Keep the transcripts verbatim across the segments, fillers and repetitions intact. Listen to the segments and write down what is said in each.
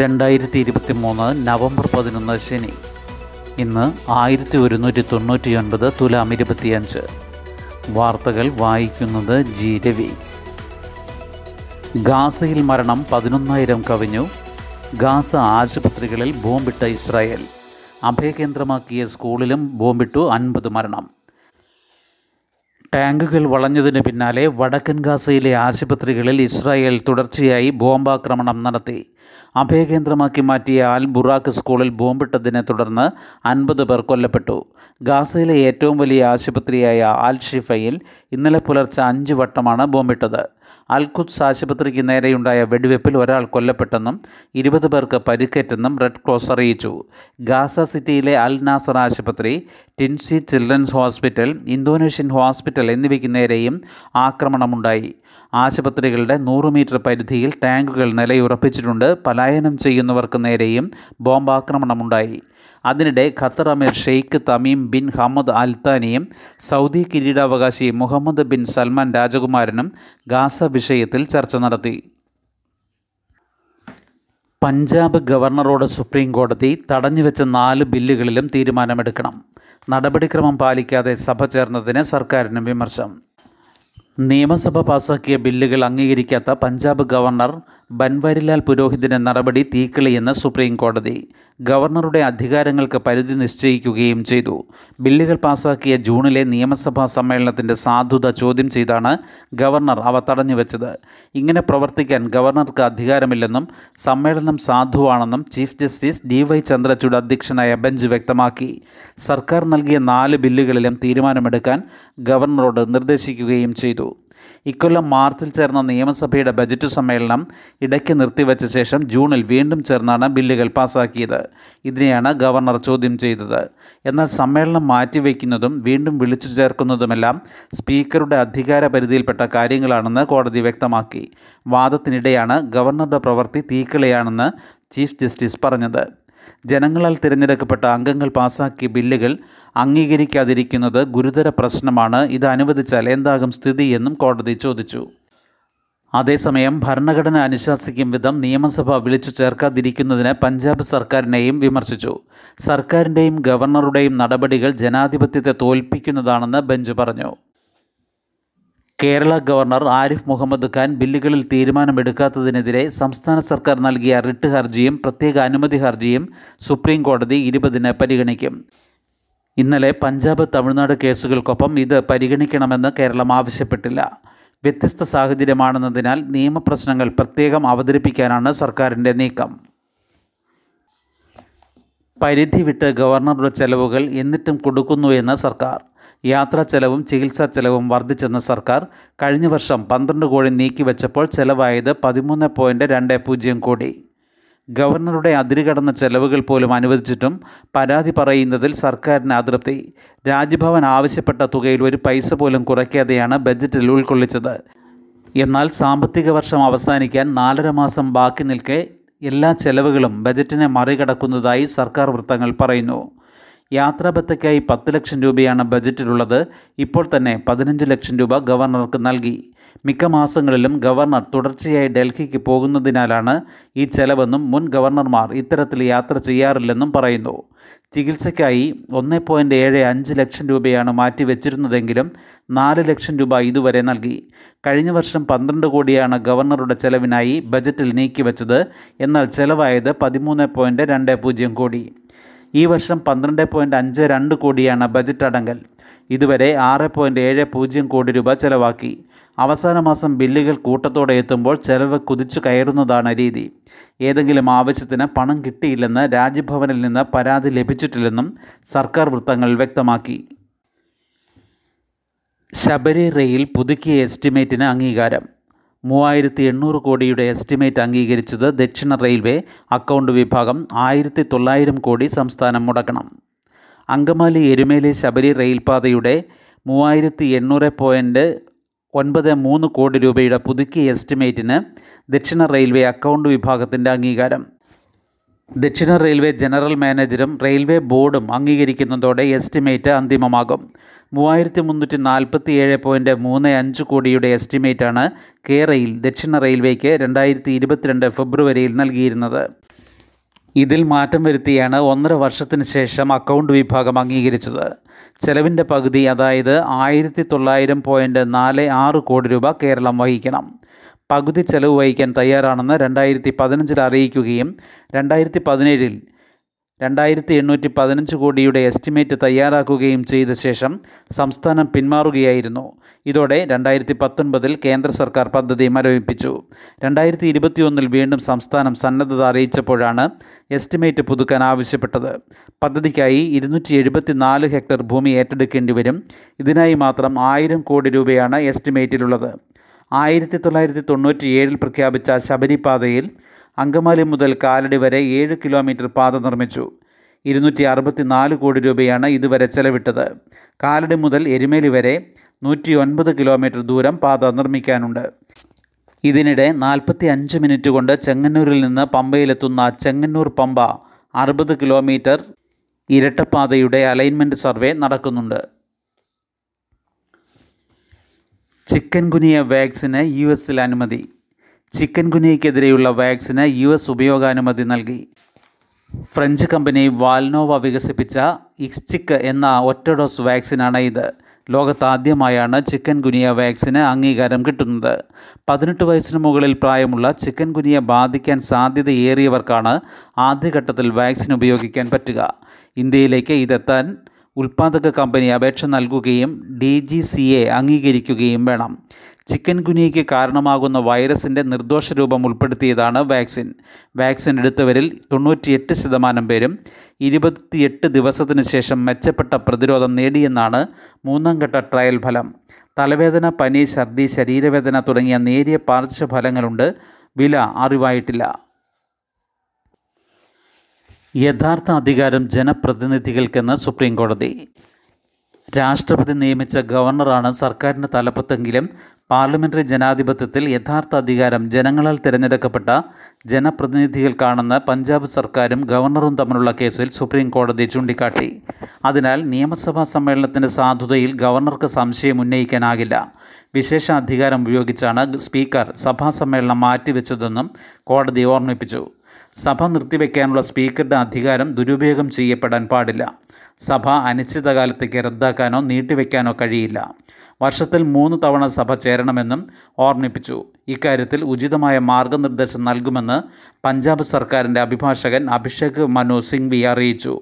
രണ്ടായിരത്തി ഇരുപത്തി മൂന്ന് നവംബർ പതിനൊന്ന് ശനി. ഇന്ന് ആയിരത്തി ഒരുന്നൂറ്റി തൊണ്ണൂറ്റി ഒൻപത് തുലാം ഇരുപത്തിയഞ്ച്. വാർത്തകൾ വായിക്കുന്നത് ജി രവി. ഗാസയിൽ മരണം പതിനൊന്നായിരം കവിഞ്ഞു. ഗാസ ആശുപത്രികളിൽ ബോംബിട്ട ഇസ്രായേൽ. അഭയകേന്ദ്രമാക്കിയ സ്കൂളിലും ബോംബിട്ടു, അൻപത് മരണം. ടാങ്കുകൾ വളഞ്ഞതിന് പിന്നാലെ വടക്കൻ ഗാസയിലെ ആശുപത്രികളിൽ ഇസ്രായേൽ തുടർച്ചയായി ബോംബാക്രമണം നടത്തി. അഭയകേന്ദ്രമാക്കി മാറ്റിയ അൽ ബുറാഖ് സ്കൂളിൽ ബോംബിട്ടതിനെ തുടർന്ന് അൻപത് പേർ കൊല്ലപ്പെട്ടു. ഗാസയിലെ ഏറ്റവും വലിയ ആശുപത്രിയായ അൽ ഷിഫയിൽ ഇന്നലെ പുലർച്ചെ അഞ്ച് വട്ടമാണ് ബോംബിട്ടത്. അൽ ഖുദ്സ് ആശുപത്രിക്ക് നേരെയുണ്ടായ വെടിവെപ്പിൽ ഒരാൾ കൊല്ലപ്പെട്ടെന്നും ഇരുപത് പേർക്ക് പരിക്കേറ്റെന്നും റെഡ് ക്രോസ് അറിയിച്ചു. ഗാസ സിറ്റിയിലെ അൽ നാസർ ആശുപത്രി, ടിൻസി ചിൽഡ്രൻസ് ഹോസ്പിറ്റൽ, ഇന്തോനേഷ്യൻ ഹോസ്പിറ്റൽ എന്നിവയ്ക്ക് നേരെയും ആക്രമണമുണ്ടായി. ആശുപത്രികളുടെ നൂറ് മീറ്റർ പരിധിയിൽ ടാങ്കുകൾ നിലയുറപ്പിച്ചിട്ടുണ്ട്. പലായനം ചെയ്യുന്നവർക്ക് നേരെയും ബോംബാക്രമണമുണ്ടായി. അതിനിടെ ഖത്തർ അമീർ Sheikh Tamim bin Hamad Al താനിയും സൗദി കിരീടാവകാശി മുഹമ്മദ് ബിൻ സൽമാൻ രാജകുമാരനും ഗാസ വിഷയത്തിൽ ചർച്ച നടത്തി. പഞ്ചാബ് ഗവർണറോട് സുപ്രീം കോടതി തടഞ്ഞുവെച്ച നാല് ബില്ലുകളിലും തീരുമാനമെടുക്കണം. നടപടിക്രമം പാലിക്കാതെ സഭ ചേർന്നതിന് സർക്കാരിന് വിമർശം. നിയമസഭ പാസാക്കിയ ബില്ലുകൾ അംഗീകരിക്കാത്ത പഞ്ചാബ് ഗവർണർ ബൻവരിലാൽ പുരോഹിതിൻ്റെ നടപടി തീക്കിളിയെന്ന് സുപ്രീം കോടതി. ഗവർണറുടെ അധികാരങ്ങൾക്ക് പരിധി നിശ്ചയിക്കുകയും ചെയ്തു. ബില്ലുകൾ പാസാക്കിയ ജൂണിലെ നിയമസഭാ സമ്മേളനത്തിൻ്റെ സാധുത ചോദ്യം ചെയ്താണ് ഗവർണർ അവ തടഞ്ഞുവെച്ചത്. ഇങ്ങനെ പ്രവർത്തിക്കാൻ ഗവർണർക്ക് അധികാരമില്ലെന്നും സമ്മേളനം സാധുവാണെന്നും chief justice D Y Chandrachud അധ്യക്ഷനായ ബെഞ്ച് വ്യക്തമാക്കി. സർക്കാർ നൽകിയ നാല് ബില്ലുകളിലും തീരുമാനമെടുക്കാൻ ഗവർണറോട് നിർദ്ദേശിക്കുകയും ചെയ്തു. ഇക്കൊല്ലം മാർച്ചിൽ ചേർന്ന നിയമസഭയുടെ ബജറ്റ് സമ്മേളനം ഇടയ്ക്ക് നിർത്തിവെച്ച ശേഷം ജൂണിൽ വീണ്ടും ചേർന്നാണ് ബില്ലുകൾ പാസാക്കിയത്. ഇതിനെയാണ് ഗവർണർ ചോദ്യം ചെയ്തത്. എന്നാൽ സമ്മേളനം മാറ്റിവെക്കുന്നതും വീണ്ടും വിളിച്ചു ചേർക്കുന്നതുമെല്ലാം സ്പീക്കറുടെ അധികാര പരിധിയിൽപ്പെട്ട കാര്യങ്ങളാണെന്ന് കോടതി വ്യക്തമാക്കി. വാദത്തിനിടെയാണ് ഗവർണറുടെ പ്രവൃത്തി തീക്കിളിയാണെന്ന് ചീഫ് ജസ്റ്റിസ് പറഞ്ഞത്. ജനങ്ങളാൽ തിരഞ്ഞെടുക്കപ്പെട്ട അംഗങ്ങൾ പാസാക്കിയ ബില്ലുകൾ അംഗീകരിക്കാതിരിക്കുന്നത് ഗുരുതര പ്രശ്നമാണ്. ഇത് അനുവദിച്ചാൽ എന്താകും സ്ഥിതി എന്നും കോടതി ചോദിച്ചു. അതേസമയം ഭരണഘടന അനുശാസിക്കും വിധം നിയമസഭ വിളിച്ചു ചേർക്കാതിരിക്കുന്നതിന് പഞ്ചാബ് സർക്കാരിനെയും വിമർശിച്ചു. സർക്കാരിൻ്റെയും ഗവർണറുടെയും നടപടികൾ ജനാധിപത്യത്തെ തോൽപ്പിക്കുന്നതാണെന്ന് ബെഞ്ച് പറഞ്ഞു. കേരള ഗവർണർ ആരിഫ് മുഹമ്മദ് ഖാൻ ബില്ലുകളിൽ തീരുമാനമെടുക്കാത്തതിനെതിരെ സംസ്ഥാന സർക്കാർ നൽകിയ റിട്ട് ഹർജിയും പ്രത്യേക അനുമതി ഹർജിയും സുപ്രീം കോടതി ഇരുപതിന് പരിഗണിക്കും. ഇന്നലെ പഞ്ചാബ് തമിഴ്നാട് കേസുകൾക്കൊപ്പം ഇത് പരിഗണിക്കണമെന്ന് കേരളം ആവശ്യപ്പെട്ടില്ല. വ്യത്യസ്ത സാഹചര്യമാണെന്നതിനാൽ നിയമപ്രശ്നങ്ങൾ പ്രത്യേകം അവതരിപ്പിക്കാനാണ് സർക്കാരിൻ്റെ നീക്കം. പരിധി വിട്ട് ഗവർണറുടെ ചെലവുകൾ എന്നിട്ടും കൊടുക്കുന്നു എന്ന സർക്കാർ. യാത്രാ ചെലവും ചികിത്സാ ചെലവും വർദ്ധിച്ചെന്ന സർക്കാർ. കഴിഞ്ഞ വർഷം പന്ത്രണ്ട് കോടി നീക്കിവെച്ചപ്പോൾ ചെലവായത് പതിമൂന്ന് പോയിൻറ്റ് രണ്ട് പൂജ്യം കോടി. ഗവർണറുടെ അതിരുകടന്ന ചെലവുകൾ പോലും അനുവദിച്ചിട്ടും പരാതി പറയുന്നതിൽ സർക്കാരിന് അതൃപ്തി. രാജ്ഭവൻ ആവശ്യപ്പെട്ട തുകയിൽ ഒരു പൈസ പോലും കുറയ്ക്കാതെയാണ് ബജറ്റിൽ ഉൾക്കൊള്ളിച്ചത്. എന്നാൽ സാമ്പത്തിക വർഷം അവസാനിക്കാൻ നാലര മാസം ബാക്കി നിൽക്കെ എല്ലാ ചെലവുകളും ബജറ്റിനെ മറികടക്കുന്നതായി സർക്കാർ വൃത്തങ്ങൾ പറയുന്നു. യാത്രാബത്തയ്ക്കായി പത്ത് ലക്ഷം രൂപയാണ് ബജറ്റിലുള്ളത്. ഇപ്പോൾ തന്നെ പതിനഞ്ച് ലക്ഷം രൂപ ഗവർണർക്ക് നൽകി. മിക്ക മാസങ്ങളിലും ഗവർണർ തുടർച്ചയായി ഡൽഹിക്ക് പോകുന്നതിനാലാണ് ഈ ചെലവെന്നും മുൻ ഗവർണർമാർ ഇത്തരത്തിൽ യാത്ര ചെയ്യാറില്ലെന്നും പറയുന്നു. ചികിത്സയ്ക്കായി ഒന്ന് പോയിൻറ്റ് ഏഴ് അഞ്ച് ലക്ഷം രൂപയാണ് മാറ്റിവെച്ചിരുന്നതെങ്കിലും നാല് ലക്ഷം രൂപ ഇതുവരെ നൽകി. കഴിഞ്ഞ വർഷം പന്ത്രണ്ട് കോടിയാണ് ഗവർണറുടെ ചെലവിനായി ബജറ്റിൽ നീക്കിവെച്ചത്. എന്നാൽ ചെലവായത് പതിമൂന്ന് പോയിൻറ്റ് രണ്ട് പൂജ്യം കോടി. ഈ വർഷം പന്ത്രണ്ട് പോയിൻറ്റ് അഞ്ച് രണ്ട് കോടിയാണ് ബജറ്റ് അടങ്കൽ. ഇതുവരെ ആറ് പോയിൻറ്റ് ഏഴ് പൂജ്യം കോടി രൂപ ചെലവാക്കി. അവസാന മാസം ബില്ലുകൾ കൂട്ടത്തോടെ എത്തുമ്പോൾ ചെലവ് കുതിച്ചു കയറുന്നതാണ് രീതി. ഏതെങ്കിലും ആവശ്യത്തിന് പണം കിട്ടിയില്ലെന്ന് രാജ്ഭവനിൽ നിന്ന് പരാതി ലഭിച്ചിട്ടില്ലെന്നും സർക്കാർ വൃത്തങ്ങൾ വ്യക്തമാക്കി. ശബരി റെയിൽ പുതുക്കിയ എസ്റ്റിമേറ്റിന് അംഗീകാരം. മൂവായിരത്തി എണ്ണൂറ് കോടിയുടെ എസ്റ്റിമേറ്റ് അംഗീകരിച്ചത് ദക്ഷിണ റെയിൽവേ. അക്കൗണ്ട് വിഭാഗം ആയിരത്തി തൊള്ളായിരം കോടി സംസ്ഥാനം മുടക്കണം. അങ്കമാലി എരുമേലി ശബരി റെയിൽപാതയുടെ മൂവായിരത്തി എണ്ണൂറ് പോയിൻറ്റ് ഒൻപത് മൂന്ന് കോടി രൂപയുടെ പുതുക്കിയ എസ്റ്റിമേറ്റിന് ദക്ഷിണ റെയിൽവേ അക്കൗണ്ട് വിഭാഗത്തിൻ്റെ അംഗീകാരം. ദക്ഷിണ റെയിൽവേ ജനറൽ മാനേജരും റെയിൽവേ ബോർഡും അംഗീകരിക്കുന്നതോടെ എസ്റ്റിമേറ്റ് അന്തിമമാകും. മൂവായിരത്തി മുന്നൂറ്റി നാൽപ്പത്തി ഏഴ് പോയിൻറ്റ് മൂന്ന് അഞ്ച് കോടിയുടെ എസ്റ്റിമേറ്റാണ് കെ റെയിൽ ദക്ഷിണ റെയിൽവേക്ക് രണ്ടായിരത്തി ഇരുപത്തിരണ്ട് ഫെബ്രുവരിയിൽ നൽകിയിരുന്നത്. ഇതിൽ മാറ്റം വരുത്തിയാണ് ഒന്നര വർഷത്തിന് ശേഷം അക്കൗണ്ട് വിഭാഗം അംഗീകരിച്ചത്. ചെലവിൻ്റെ പകുതി, അതായത് ആയിരത്തി തൊള്ളായിരം പോയിൻറ്റ് നാല് ആറ് കോടി രൂപ കേരളം വഹിക്കണം. പകുതി ചെലവ് വഹിക്കാൻ തയ്യാറാണെന്ന് രണ്ടായിരത്തി പതിനഞ്ചിൽ അറിയിക്കുകയും രണ്ടായിരത്തി പതിനേഴിൽ രണ്ടായിരത്തി എണ്ണൂറ്റി പതിനഞ്ച് കോടിയുടെ എസ്റ്റിമേറ്റ് തയ്യാറാക്കുകയും ചെയ്ത ശേഷം സംസ്ഥാനം പിന്മാറുകയായിരുന്നു. ഇതോടെ രണ്ടായിരത്തി പത്തൊൻപതിൽ കേന്ദ്ര സർക്കാർ പദ്ധതി മരവിപ്പിച്ചു. രണ്ടായിരത്തി ഇരുപത്തിയൊന്നിൽ വീണ്ടും സംസ്ഥാനം സന്നദ്ധത അറിയിച്ചപ്പോഴാണ് എസ്റ്റിമേറ്റ് പുതുക്കാൻ ആവശ്യപ്പെട്ടത്. പദ്ധതിക്കായി ഇരുന്നൂറ്റി എഴുപത്തി നാല് ഹെക്ടർ ഭൂമി ഏറ്റെടുക്കേണ്ടി വരും. ഇതിനായി മാത്രം ആയിരം കോടി രൂപയാണ് എസ്റ്റിമേറ്റിലുള്ളത്. ആയിരത്തി തൊള്ളായിരത്തി തൊണ്ണൂറ്റി ഏഴിൽ പ്രഖ്യാപിച്ച ശബരിപാതയിൽ അങ്കമാലി മുതൽ കാലടി വരെ ഏഴ് കിലോമീറ്റർ പാത നിർമ്മിച്ചു. ഇരുന്നൂറ്റി അറുപത്തി നാല് കോടി രൂപയാണ് ഇതുവരെ ചെലവിട്ടത്. കാലടി മുതൽ എരുമേലി വരെ നൂറ്റി ഒൻപത് കിലോമീറ്റർ ദൂരം പാത നിർമ്മിക്കാനുണ്ട്. ഇതിനിടെ നാൽപ്പത്തി അഞ്ച് മിനിറ്റ് കൊണ്ട് ചെങ്ങന്നൂരിൽ നിന്ന് പമ്പയിലെത്തുന്ന ചെങ്ങന്നൂർ പമ്പ അറുപത് കിലോമീറ്റർ ഇരട്ടപ്പാതയുടെ അലൈൻമെൻറ്റ് സർവേ നടക്കുന്നുണ്ട്. ചിക്കൻ ഗുനിയ വാക്സിന് യു എസിൽ അനുമതി. ചിക്കൻ ഗുനിയയ്ക്കെതിരെയുള്ള വാക്സിന് യു എസ് ഉപയോഗാനുമതി നൽകി. ഫ്രഞ്ച് കമ്പനി വാൽനോവ വികസിപ്പിച്ച ഇക്സ്ചിക് എന്ന ഒറ്റ ഡോസ് വാക്സിനാണ് ഇത്. ലോകത്താദ്യമായാണ് ചിക്കൻ ഗുനിയ വാക്സിന് അംഗീകാരം കിട്ടുന്നത്. പതിനെട്ട് വയസ്സിന് മുകളിൽ പ്രായമുള്ള ചിക്കൻ ഗുനിയ ബാധിക്കാൻ സാധ്യതയേറിയവർക്കാണ് ആദ്യഘട്ടത്തിൽ വാക്സിൻ ഉപയോഗിക്കാൻ പറ്റുക. ഇന്ത്യയിലേക്ക് ഇതെത്താൻ ഉൽപ്പാദക കമ്പനി അപേക്ഷ നൽകുകയും ഡി ജി സി എ അംഗീകരിക്കുകയും വേണം. ചിക്കൻ ഗുനിയയ്ക്ക് കാരണമാകുന്ന വൈറസിൻ്റെ നിർദോഷ രൂപം ഉൾപ്പെടുത്തിയതാണ് വാക്സിൻ. വാക്സിൻ എടുത്തവരിൽ തൊണ്ണൂറ്റിയെട്ട് ശതമാനം പേരും ഇരുപത്തിയെട്ട് ദിവസത്തിന് ശേഷം മെച്ചപ്പെട്ട പ്രതിരോധം നേടിയെന്നാണ് മൂന്നാം ഘട്ട ട്രയൽ ഫലം. തലവേദന, പനി, ഛർദി, ശരീരവേദന തുടങ്ങിയ നേരിയ പാർശ്വഫലങ്ങളുണ്ട്. വില അറിവായിട്ടില്ല. യഥാർത്ഥ അധികാരം ജനപ്രതിനിധികൾക്കെന്ന് സുപ്രീം കോടതി. രാഷ്ട്രപതി നിയമിച്ച ഗവർണറാണ് സർക്കാരിൻ്റെ തലപ്പത്തെങ്കിലും പാർലമെൻ്ററി ജനാധിപത്യത്തിൽ യഥാർത്ഥ അധികാരം ജനങ്ങളാൽ തിരഞ്ഞെടുക്കപ്പെട്ട ജനപ്രതിനിധികൾക്കാണെന്ന് പഞ്ചാബ് സർക്കാരും ഗവർണറും തമ്മിലുള്ള കേസിൽ സുപ്രീം കോടതി ചൂണ്ടിക്കാട്ടി. അതിനാൽ നിയമസഭാ സമ്മേളനത്തിൻ്റെ സാധുതയിൽ ഗവർണർക്ക് സംശയം ഉന്നയിക്കാനാകില്ല. വിശേഷ അധികാരം ഉപയോഗിച്ചാണ് സ്പീക്കർ സഭാ സമ്മേളനം മാറ്റിവെച്ചതെന്നും കോടതി ഓർമ്മിപ്പിച്ചു. സഭ നിർത്തിവെക്കാനുള്ള സ്പീക്കറുടെ അധികാരം ദുരുപയോഗം ചെയ്യപ്പെടാൻ പാടില്ല. സഭ അനിശ്ചിതകാലത്തേക്ക് റദ്ദാക്കാനോ നീട്ടിവെക്കാനോ കഴിയില്ല. വർഷത്തിൽ മൂന്ന് തവണ സഭ ചേരണമെന്നും ഓർമ്മിപ്പിച്ചു. ഇക്കാര്യത്തിൽ ഉചിതമായ മാർഗനിർദ്ദേശം നൽകുമെന്ന് പഞ്ചാബ് സർക്കാരിൻ്റെ അഭിഭാഷകൻ അഭിഷേക് മനു സിംഗ്വി അറിയിച്ചു.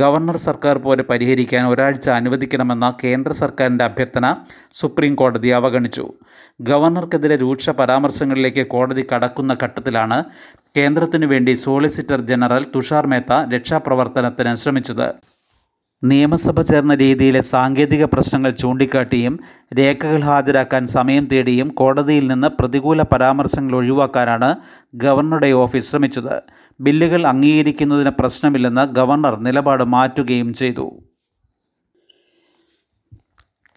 ഗവർണർ സർക്കാർ പോലെ പരിഹരിക്കാൻ ഒരാഴ്ച അനുവദിക്കണമെന്ന കേന്ദ്ര സർക്കാരിൻ്റെ അഭ്യർത്ഥന സുപ്രീം കോടതി അവഗണിച്ചു. ഗവർണർക്കെതിരെ രൂക്ഷ പരാമർശങ്ങളിലേക്ക് കോടതി കടക്കുന്ന ഘട്ടത്തിലാണ് കേന്ദ്രത്തിനു വേണ്ടി സോളിസിറ്റർ ജനറൽ തുഷാർ മേത്ത രക്ഷാപ്രവർത്തനത്തിന് ശ്രമിച്ചത്. നിയമസഭ ചേർന്ന രീതിയിലെ സാങ്കേതിക പ്രശ്നങ്ങൾ ചൂണ്ടിക്കാട്ടിയും രേഖകൾ ഹാജരാക്കാൻ സമയം തേടിയും കോടതിയിൽ നിന്ന് പ്രതികൂല പരാമർശങ്ങൾ ഒഴിവാക്കാനാണ് ഗവർണറുടെ ഓഫീസ് ശ്രമിച്ചത്. ബില്ലുകൾ അംഗീകരിക്കുന്നതിന് പ്രശ്നമില്ലെന്ന് ഗവർണർ നിലപാട് മാറ്റുകയും ചെയ്തു.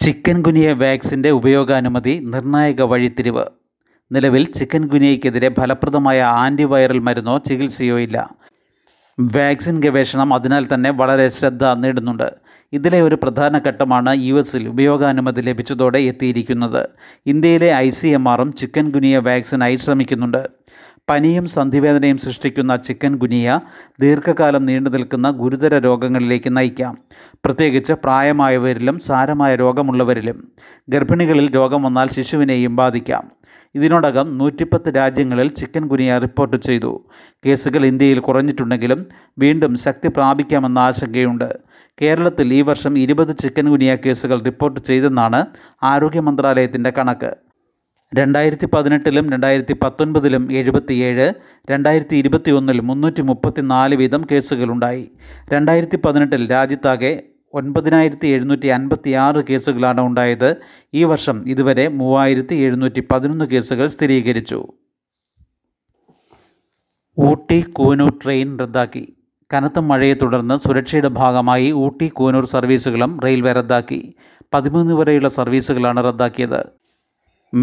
ചിക്കൻ ഗുനിയ വാക്സിൻ്റെ ഉപയോഗാനുമതി നിർണായക വഴിത്തിരിവ്. നിലവിൽ ചിക്കൻ ഗുനിയയ്ക്കെതിരെ ഫലപ്രദമായ ആൻറ്റിവൈറൽ മരുന്നോ ചികിത്സയോ ഇല്ല. വാക്സിൻ ഗവേഷണം അതിനാൽ തന്നെ വളരെ ശ്രദ്ധ നേടുന്നുണ്ട്. ഇതിലെ ഒരു പ്രധാന ഘട്ടമാണ് യു എസിൽ ഉപയോഗാനുമതി ലഭിച്ചതോടെ എത്തിയിരിക്കുന്നത്. ഇന്ത്യയിലെ ഐ സി എം ആറും ചിക്കൻ ഗുനിയ വാക്സിനായി ശ്രമിക്കുന്നുണ്ട്. പനിയും സന്ധിവേദനയും സൃഷ്ടിക്കുന്ന ചിക്കൻ ഗുനിയ ദീർഘകാലം നീണ്ടു നിൽക്കുന്ന ഗുരുതര രോഗങ്ങളിലേക്ക് നയിക്കാം, പ്രത്യേകിച്ച് പ്രായമായവരിലും സാരമായ രോഗമുള്ളവരിലും. ഗർഭിണികളിൽ രോഗം വന്നാൽ ശിശുവിനെയും ബാധിക്കാം. ഇതിനോടകം നൂറ്റിപ്പത്ത് രാജ്യങ്ങളിൽ ചിക്കൻ ഗുനിയ റിപ്പോർട്ട് ചെയ്തു. കേസുകൾ ഇന്ത്യയിൽ കുറഞ്ഞിട്ടുണ്ടെങ്കിലും വീണ്ടും ശക്തി പ്രാപിക്കാമെന്ന ആശങ്കയുണ്ട്. കേരളത്തിൽ ഈ വർഷം ഇരുപത് ചിക്കൻ ഗുനിയ കേസുകൾ റിപ്പോർട്ട് ചെയ്തെന്നാണ് ആരോഗ്യ മന്ത്രാലയത്തിൻ്റെ കണക്ക്. രണ്ടായിരത്തി പതിനെട്ടിലും രണ്ടായിരത്തി പത്തൊൻപതിലും എഴുപത്തിയേഴ്, രണ്ടായിരത്തി ഇരുപത്തി ഒന്നിൽ മുന്നൂറ്റി മുപ്പത്തി നാല് വീതം കേസുകളുണ്ടായി. രണ്ടായിരത്തി പതിനെട്ടിൽ രാജ്യത്താകെ ഒൻപതിനായിരത്തി എഴുന്നൂറ്റി അൻപത്തി ആറ് കേസുകളാണ് ഉണ്ടായത്. ഈ വർഷം ഇതുവരെ മൂവായിരത്തി എഴുന്നൂറ്റി പതിനൊന്ന് കേസുകൾ സ്ഥിരീകരിച്ചു. ഊട്ടി കൂനൂർ ട്രെയിൻ റദ്ദാക്കി. കനത്ത മഴയെ തുടർന്ന് സുരക്ഷയുടെ ഭാഗമായി ഊട്ടി കൂനൂർ സർവീസുകളും റെയിൽവേ റദ്ദാക്കി. പതിമൂന്ന് വരെയുള്ള സർവീസുകളാണ് റദ്ദാക്കിയത്.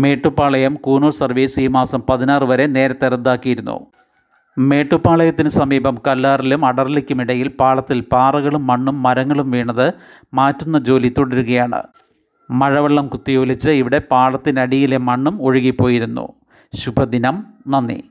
മേട്ടുപ്പാളയം കൂനൂർ സർവീസ് ഈ മാസം പതിനാറ് വരെ നേരത്തെ റദ്ദാക്കിയിരുന്നു. മേട്ടുപ്പാളയത്തിന് സമീപം കല്ലാറിലും അടർലിക്കുമിടയിൽ പാളത്തിൽ പാറകളും മണ്ണും മരങ്ങളും വീണത് മാറ്റുന്ന ജോലി തുടരുകയാണ്. മഴവെള്ളം കുത്തിയൊലിച്ച് ഇവിടെ പാളത്തിനടിയിലെ മണ്ണും ഒഴുകിപ്പോയിരുന്നു. ശുഭദിനം. നന്ദി.